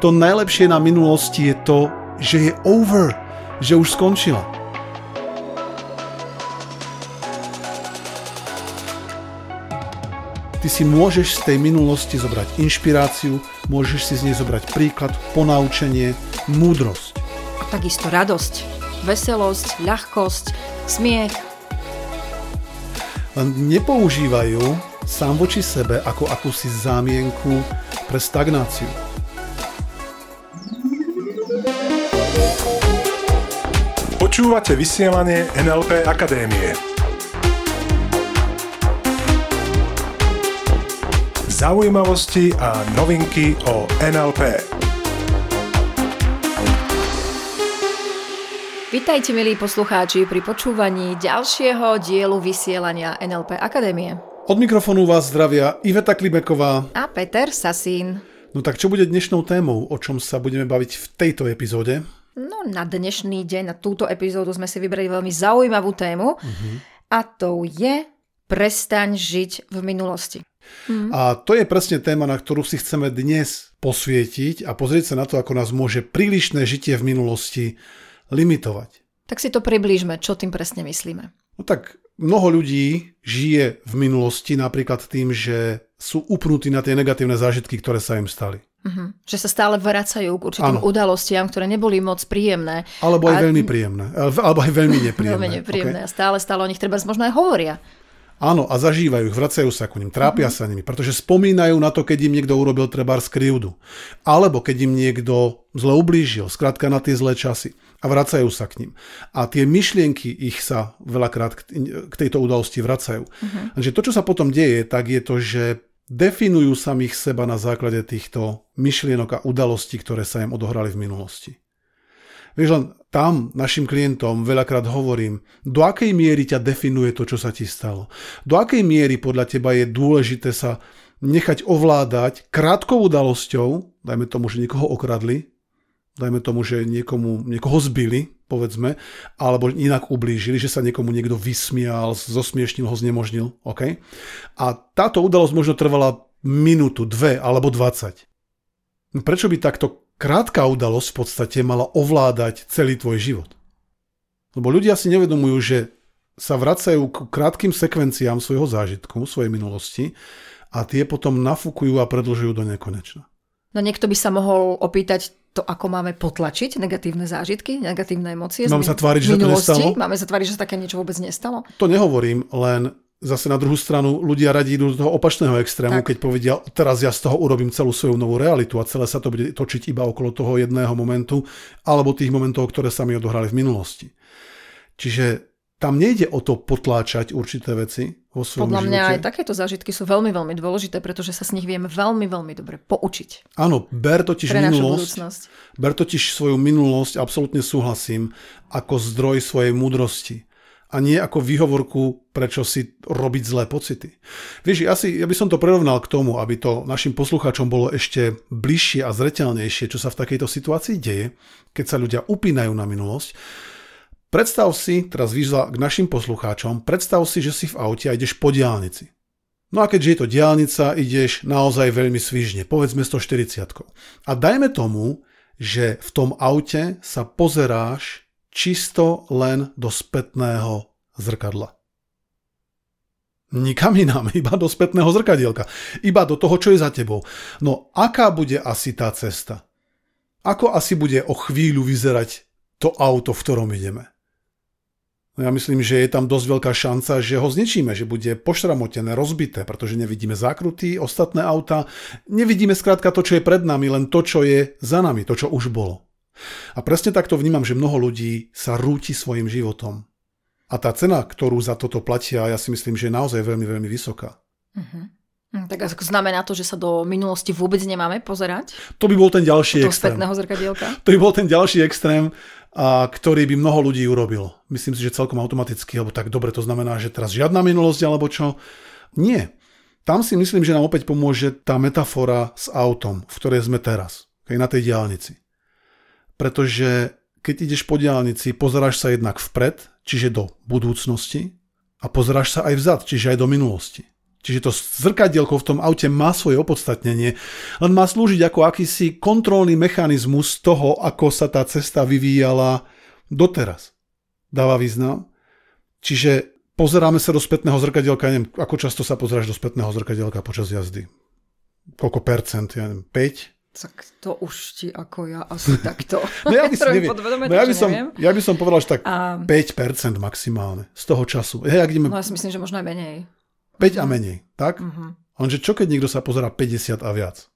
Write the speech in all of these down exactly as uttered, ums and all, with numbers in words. To najlepšie na minulosti je to, že je over, že už skončila. Ty si môžeš z tej minulosti zobrať inšpiráciu, môžeš si z nej zobrať príklad, ponaučenie, múdrosť. A takisto radosť, veselosť, ľahkosť, smiech. Len nepoužívajú sám voči sebe ako akúsi zámienku pre stagnáciu. Počúvate vysielanie en el pé Akadémie. Zaujímavosti a novinky o en el pé. Vitajte, milí poslucháči, pri počúvaní ďalšieho dielu vysielania en el pé Akadémie. Od mikrofónu vás zdravia Iveta Klimeková a Peter Sasín. No tak čo bude dnešnou témou, o čom sa budeme baviť v tejto epizóde? No na dnešný deň, na túto epizódu sme si vybrali veľmi zaujímavú tému, uh-huh. a to je prestaň žiť v minulosti. Mm. A to je presne téma, na ktorú si chceme dnes posvietiť a pozrieť sa na to, ako nás môže prílišné žitie v minulosti limitovať. Tak si to priblížme, čo tým presne myslíme. No tak mnoho ľudí žije v minulosti napríklad tým, že sú upnutí na tie negatívne zážitky, ktoré sa im stali. Uh-huh. Že sa stále vracajú k určitým ano. udalostiam, ktoré neboli moc príjemné. Alebo aj a... veľmi príjemné. Alebo aj veľmi nepríjemné. Veľmi nepríjemné. Okay? A stále, stále o nich treba možno aj hovoria. Áno, a zažívajú ich, vracajú sa ku nim, trápia uh-huh. sa nimi, pretože spomínajú na to, keď im niekto urobil trebárs krivdu. Alebo keď im niekto zle ublížil, skrátka na tie zlé časy. A vracajú sa k ním. A tie myšlienky ich sa veľakrát k tejto udalosti vracajú. Uh-huh. Takže to, čo sa potom deje, tak je to, že definujú samých seba na základe týchto myšlienok a udalostí, ktoré sa im odohrali v minulosti. Vieš, len tam našim klientom veľakrát hovorím, do akej miery ťa definuje to, čo sa ti stalo. Do akej miery podľa teba je dôležité sa nechať ovládať krátkou udalosťou, dajme tomu, že niekoho okradli, dajme tomu, že niekomu, niekoho zbili, povedzme, alebo inak ublížili, že sa niekomu niekto vysmial, zosmiešnil ho, znemožnil. Okay? A táto udalosť možno trvala minútu, dve alebo dvadsať. Prečo by takto krátka udalosť v podstate mala ovládať celý tvoj život? Lebo ľudia si nevedomujú, že sa vracajú k krátkym sekvenciám svojho zážitku, svojej minulosti a tie potom nafúkujú a predĺžujú do nekonečna. No niekto by sa mohol opýtať to, ako máme potlačiť negatívne zážitky, negatívne emócie. Máme sa tváriť, že sa to nestalo? Máme sa tváriť, že sa také niečo vôbec nestalo? To nehovorím, len zase na druhú stranu ľudia radi idú do toho opačného extrému, tak. Keď povedia, teraz ja z toho urobím celú svoju novú realitu a celé sa to bude točiť iba okolo toho jedného momentu alebo tých momentov, ktoré sa mi odohrali v minulosti. Čiže tam nejde o to potláčať určité veci vo svojom živote. Podľa mňa živote. Aj takéto zážitky sú veľmi, veľmi dôležité, pretože sa s nich vieme veľmi, veľmi dobre poučiť. Áno, ber totiž minulosť. Ber totiž svoju minulosť, absolútne súhlasím, ako zdroj svojej múdrosti. A nie ako výhovorku, prečo si robiť zlé pocity. Vieš, asi, ja by som to prerovnal k tomu, aby to našim poslucháčom bolo ešte bližšie a zreteľnejšie, čo sa v takejto situácii deje, keď sa ľudia upínajú na minulosť. Predstav si, teraz výzva k našim poslucháčom, predstav si, že si v aute a ideš po diaľnici. No a keďže je to diaľnica, ideš naozaj veľmi svižne, povedzme stoštyridsiatkou. A dajme tomu, že v tom aute sa pozeráš čisto len do spätného zrkadla. Nikam inám, iba do spätného zrkadielka. Iba do toho, čo je za tebou. No aká bude asi tá cesta? Ako asi bude o chvíľu vyzerať to auto, v ktorom ideme? Ja myslím, že je tam dosť veľká šanca, že ho zničíme, že bude pošramotené, rozbité, pretože nevidíme zákruty, ostatné auta, nevidíme skrátka to, čo je pred nami, len to, čo je za nami, to, čo už bolo. A presne takto vnímam, že mnoho ľudí sa rúti svojim životom. A tá cena, ktorú za toto platia, ja si myslím, že je naozaj veľmi, veľmi vysoká. Uh-huh. Tak znamená to, že sa do minulosti vôbec nemáme pozerať? To by bol ten ďalší extrém. Spätného zrkadielka? To by bol ten ďalší extrém, a ktorý by mnoho ľudí urobilo. Myslím si, že celkom automaticky, alebo tak dobre, to znamená, že teraz žiadna minulosť, alebo čo? Nie. Tam si myslím, že nám opäť pomôže tá metafora s autom, v ktorej sme teraz, keď na tej diaľnici. Pretože keď ideš po diaľnici, pozeráš sa jednak vpred, čiže do budúcnosti, a pozeráš sa aj vzad, čiže aj do minulosti. Čiže to zrkadielko v tom aute má svoje opodstatnenie, len má slúžiť ako akýsi kontrolný mechanizmus toho, ako sa tá cesta vyvíjala doteraz. Dáva význam? Čiže pozeráme sa do spätného zrkadielka, neviem, ako často sa pozeráš do spätného zrkadielka počas jazdy? Koľko percent? Ja neviem, päť? Tak to už ti ako ja asi takto. No ja by som, no ja by som, ja by som povedal, že tak a... päť percent maximálne z toho času. Ja, ideme... No ja si myslím, že možno aj menej. päť a menej, tak? Uh-huh. Lenže čo keď niekto sa pozerá päťdesiat a viac?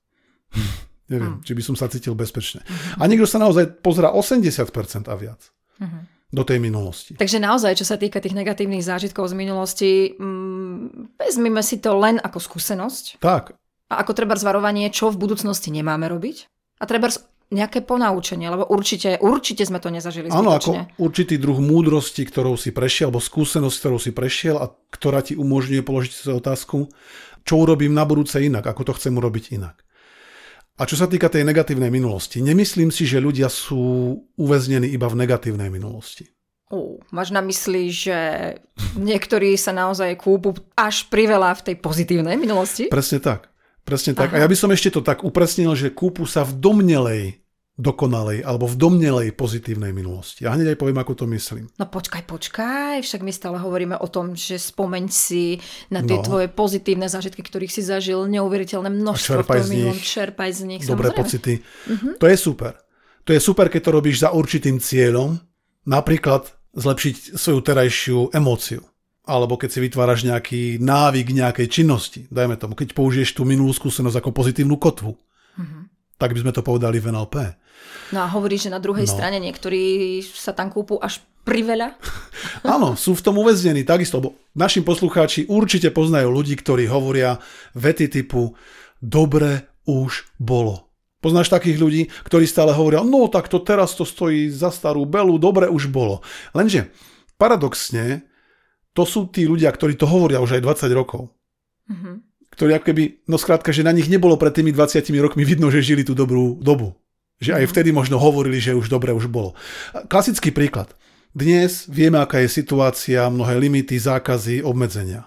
Neviem, uh-huh. či by som sa cítil bezpečne. Uh-huh. A niekto sa naozaj pozerá osemdesiat percent a viac. Uh-huh. Do tej minulosti. Takže naozaj, čo sa týka tých negatívnych zážitkov z minulosti, mm, vezmime si to len ako skúsenosť. Tak. A ako treba zvarovanie, čo v budúcnosti nemáme robiť. A treba nejaké ponaučenie, lebo určite, určite sme to nezažili zbytočne. Áno, ako určitý druh múdrosti, ktorou si prešiel, alebo skúsenosť, ktorou si prešiel a ktorá ti umožňuje položiť si otázku, čo urobím na budúce inak, ako to chcem urobiť inak. A čo sa týka tej negatívnej minulosti, nemyslím si, že ľudia sú uväznení iba v negatívnej minulosti. Uh, máš na mysli, že niektorí sa naozaj kúpu až priveľa v tej pozitívnej minulosti? Presne tak. Presne tak. Aha. A ja by som ešte to tak upresnil, že kúpu sa v domnelej dokonalej alebo v domnelej pozitívnej minulosti. A hneď aj poviem, ako to myslím. No počkaj, počkaj, však my stále hovoríme o tom, že spomeň si na tie no. tvoje pozitívne zážitky, ktorých si zažil neuveriteľné množstvo. A čerpaj v tom minulom, čerpaj z nich. Dobré samozrejme. Pocity. Uh-huh. To je super. To je super, keď to robíš za určitým cieľom, napríklad zlepšiť svoju terajšiu emóciu. Alebo keď si vytváraš nejaký návyk nejakej činnosti. Dajme tomu, keď použiješ tú minulú skúsenosť ako pozitívnu kotvu. Uh-huh. Tak by sme to povedali v en el pé. No a hovoríš, že na druhej no. strane niektorí sa tam kúpu až priveľa? Áno, sú v tom uväznení takisto, lebo naši poslucháči určite poznajú ľudí, ktorí hovoria vety typu dobre už bolo. Poznáš takých ľudí, ktorí stále hovoria no tak to teraz to stojí za starú belu, dobre už bolo. Lenže paradoxne to sú tí ľudia, ktorí to hovoria už aj dvadsať rokov. Mhm. Ktorí ako keby, no skrátka, že na nich nebolo pred tými dvadsiatimi rokmi vidno, že žili tú dobrú dobu. Že aj vtedy možno hovorili, že už dobre už bolo. Klasický príklad. Dnes vieme, aká je situácia, mnohé limity, zákazy, obmedzenia.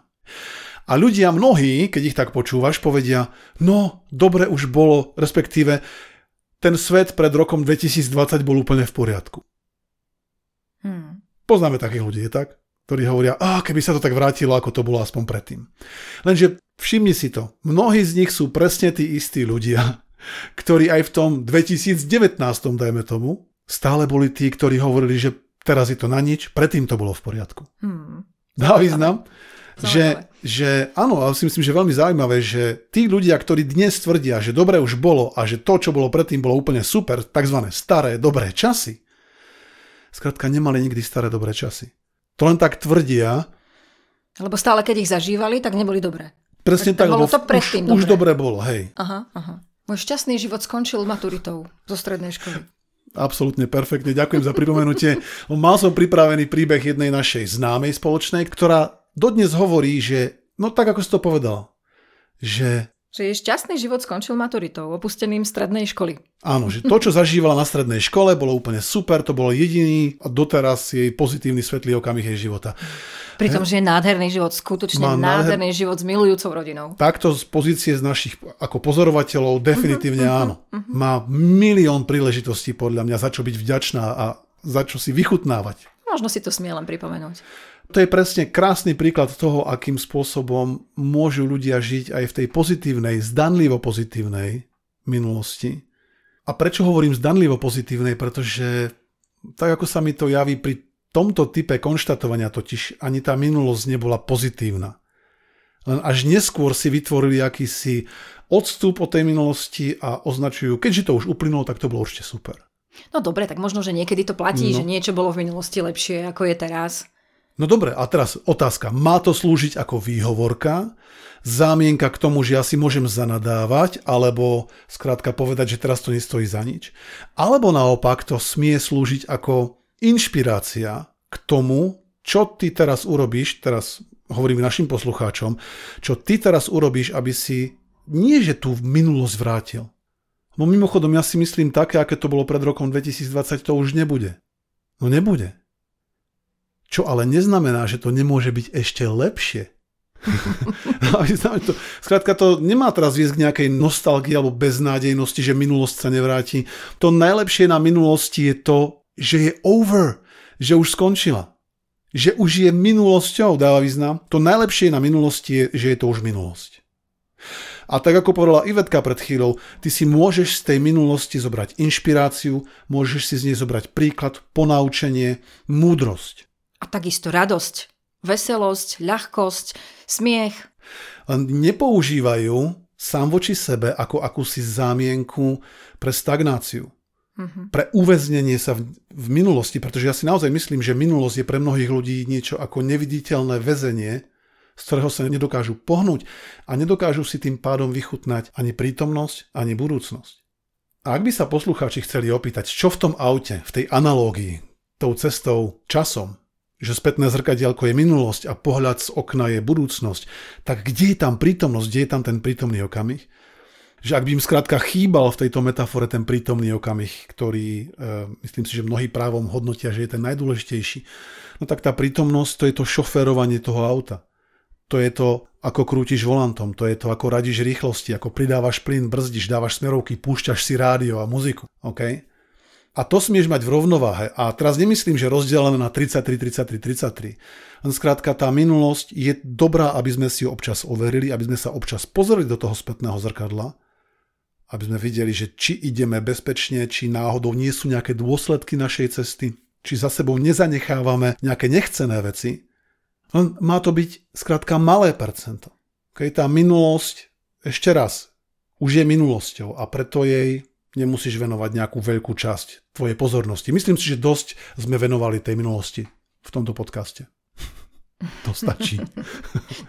A ľudia mnohí, keď ich tak počúvaš, povedia, no, dobre už bolo, respektíve ten svet pred rokom dvetisícdvadsať bol úplne v poriadku. Hmm. Poznáme takých ľudí, je tak? Ktorí hovoria, a keby sa to tak vrátilo, ako to bolo aspoň predtým. Lenže všimni si to, mnohí z nich sú presne tí istí ľudia, ktorí aj v tom dvetisícdevätnástom, dajme tomu, stále boli tí, ktorí hovorili, že teraz je to na nič, predtým to bolo v poriadku. Hmm. Dá význam, že, že áno, ale si myslím, že veľmi zaujímavé, že tí ľudia, ktorí dnes tvrdia, že dobre už bolo a že to, čo bolo predtým, bolo úplne super, takzvané staré, dobré časy, skrátka nemali nikdy staré, dobré časy. To len tak tvrdia. Lebo stále, keď ich zažívali, tak neboli dobré. Presne tak, tak bolo to predtým už, už dobré bolo, hej. Aha, aha. Môj šťastný život skončil maturitou zo strednej školy. Absolútne perfektne, ďakujem za pripomenutie. Mal som pripravený príbeh jednej našej známej spoločnej, ktorá dodnes hovorí, že, no tak ako si to povedal, že... Že jej šťastný život skončil maturitou, opusteným strednej školy. Áno, že to, čo zažívala na strednej škole, bolo úplne super, to bolo jediný a doteraz jej pozitívny svetlý okamih jej života. Pritom, He? Že je nádherný život, skutočne Má nádherný nádher... život s milujúcou rodinou. Takto z pozície z našich ako pozorovateľov definitívne uh-huh, áno. Uh-huh. Má milión príležitostí podľa mňa, za čo byť vďačná a za čo si vychutnávať. Možno si to smie len pripomenúť. To je presne krásny príklad toho, akým spôsobom môžu ľudia žiť aj v tej pozitívnej, zdanlivo pozitívnej minulosti. A prečo hovorím zdanlivo pozitívnej? Pretože tak, ako sa mi to javí pri tomto type konštatovania, totiž ani tá minulosť nebola pozitívna. Len až neskôr si vytvorili akýsi odstup od tej minulosti a označujú, keďže to už uplynulo, tak to bolo určite super. No dobre, tak možno, že niekedy to platí, no. že niečo bolo v minulosti lepšie, ako je teraz. No dobre, a teraz otázka. Má to slúžiť ako výhovorka? Zámienka k tomu, že ja si môžem zanadávať, alebo skrátka povedať, že teraz to nestojí za nič? Alebo naopak to smie slúžiť ako inšpirácia k tomu, čo ty teraz urobíš, teraz hovorím našim poslucháčom, čo ty teraz urobíš, aby si nie, že tú minulosť vrátil. Bo mimochodom, ja si myslím také, aké to bolo pred rokom dvetisícdvadsať, to už nebude. No nebude. Čo ale neznamená, že to nemôže byť ešte lepšie. Skrátka to nemá teraz viesť k nejakej nostalgii alebo beznádejnosti, že minulosť sa nevráti. To najlepšie na minulosti je to, že je over, že už skončila. Že už je minulosťou, dáva význam. To najlepšie na minulosti je, že je to už minulosť. A tak ako povedala Ivetka pred chvíľou, ty si môžeš z tej minulosti zobrať inšpiráciu, môžeš si z nej zobrať príklad, ponaučenie, múdrosť. A takisto radosť, veselosť, ľahkosť, smiech. Len nepoužívajú sám voči sebe ako akúsi zámienku pre stagnáciu. Mm-hmm. Pre uväznenie sa v, v minulosti, pretože ja si naozaj myslím, že minulosť je pre mnohých ľudí niečo ako neviditeľné väzenie, z ktorého sa nedokážu pohnúť a nedokážu si tým pádom vychutnať ani prítomnosť, ani budúcnosť. A ak by sa poslucháči chceli opýtať, čo v tom aute, v tej analógii, tou cestou, časom, že spätné zrkadielko je minulosť a pohľad z okna je budúcnosť, tak kde je tam prítomnosť, kde je tam ten prítomný okamih? Že ak by im skrátka chýbal v tejto metafore ten prítomný okamih, ktorý, e, myslím si, že mnohí právom hodnotia, že je ten najdôležitejší, no tak tá prítomnosť, to je to šoférovanie toho auta. To je to, ako krútiš volantom, to je to, ako radíš rýchlosti, ako pridávaš plyn, brzdiš, dávaš smerovky, púšťaš si rádio a muziku. Okay? A to smieš mať v rovnováhe. A teraz nemyslím, že rozdelené na tridsaťtri, tridsaťtri, tridsaťtri. Len skrátka tá minulosť je dobrá, aby sme si ju občas overili, aby sme sa občas pozreli do toho spätného zrkadla, aby sme videli, že či ideme bezpečne, či náhodou nie sú nejaké dôsledky našej cesty, či za sebou nezanechávame nejaké nechcené veci. Len má to byť skrátka malé percento. Okay, tá minulosť, ešte raz, už je minulosťou a preto jej nemusíš venovať nejakú veľkú časť tvojej pozornosti. Myslím si, že dosť sme venovali tej minulosti v tomto podcaste. To stačí.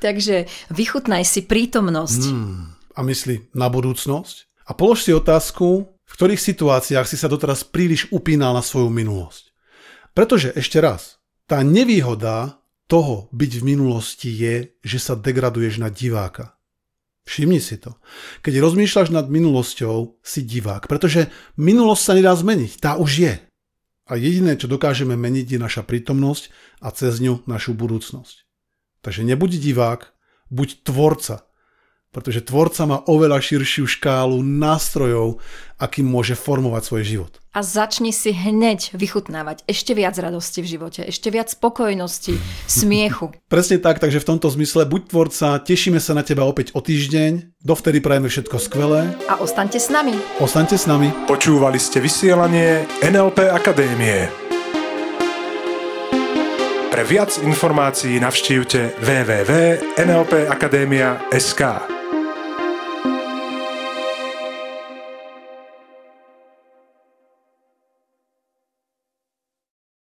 Takže vychutnaj si prítomnosť. Hmm, a mysli na budúcnosť. A polož si otázku, v ktorých situáciách si sa doteraz príliš upínal na svoju minulosť. Pretože, ešte raz, tá nevýhoda toho byť v minulosti je, že sa degraduješ na diváka. Všimni si to. Keď rozmýšľaš nad minulosťou, si divák, pretože minulosť sa nedá zmeniť, tá už je. A jediné, čo dokážeme meniť, je naša prítomnosť a cez ňu našu budúcnosť. Takže nebuď divák, buď tvorca, pretože tvorca má oveľa širšiu škálu nástrojov, akým môže formovať svoj život. A začni si hneď vychutnávať ešte viac radosti v živote, ešte viac spokojnosti, smiechu. Presne tak, takže v tomto zmysle buď tvorca, tešíme sa na teba opäť o týždeň, dovtedy prajeme všetko skvelé. A ostaňte s nami. Ostaňte s nami. Počúvali ste vysielanie en el pé Akadémie. Pre viac informácií navštívte w w w bodka en el pé akadémia bodka es ká.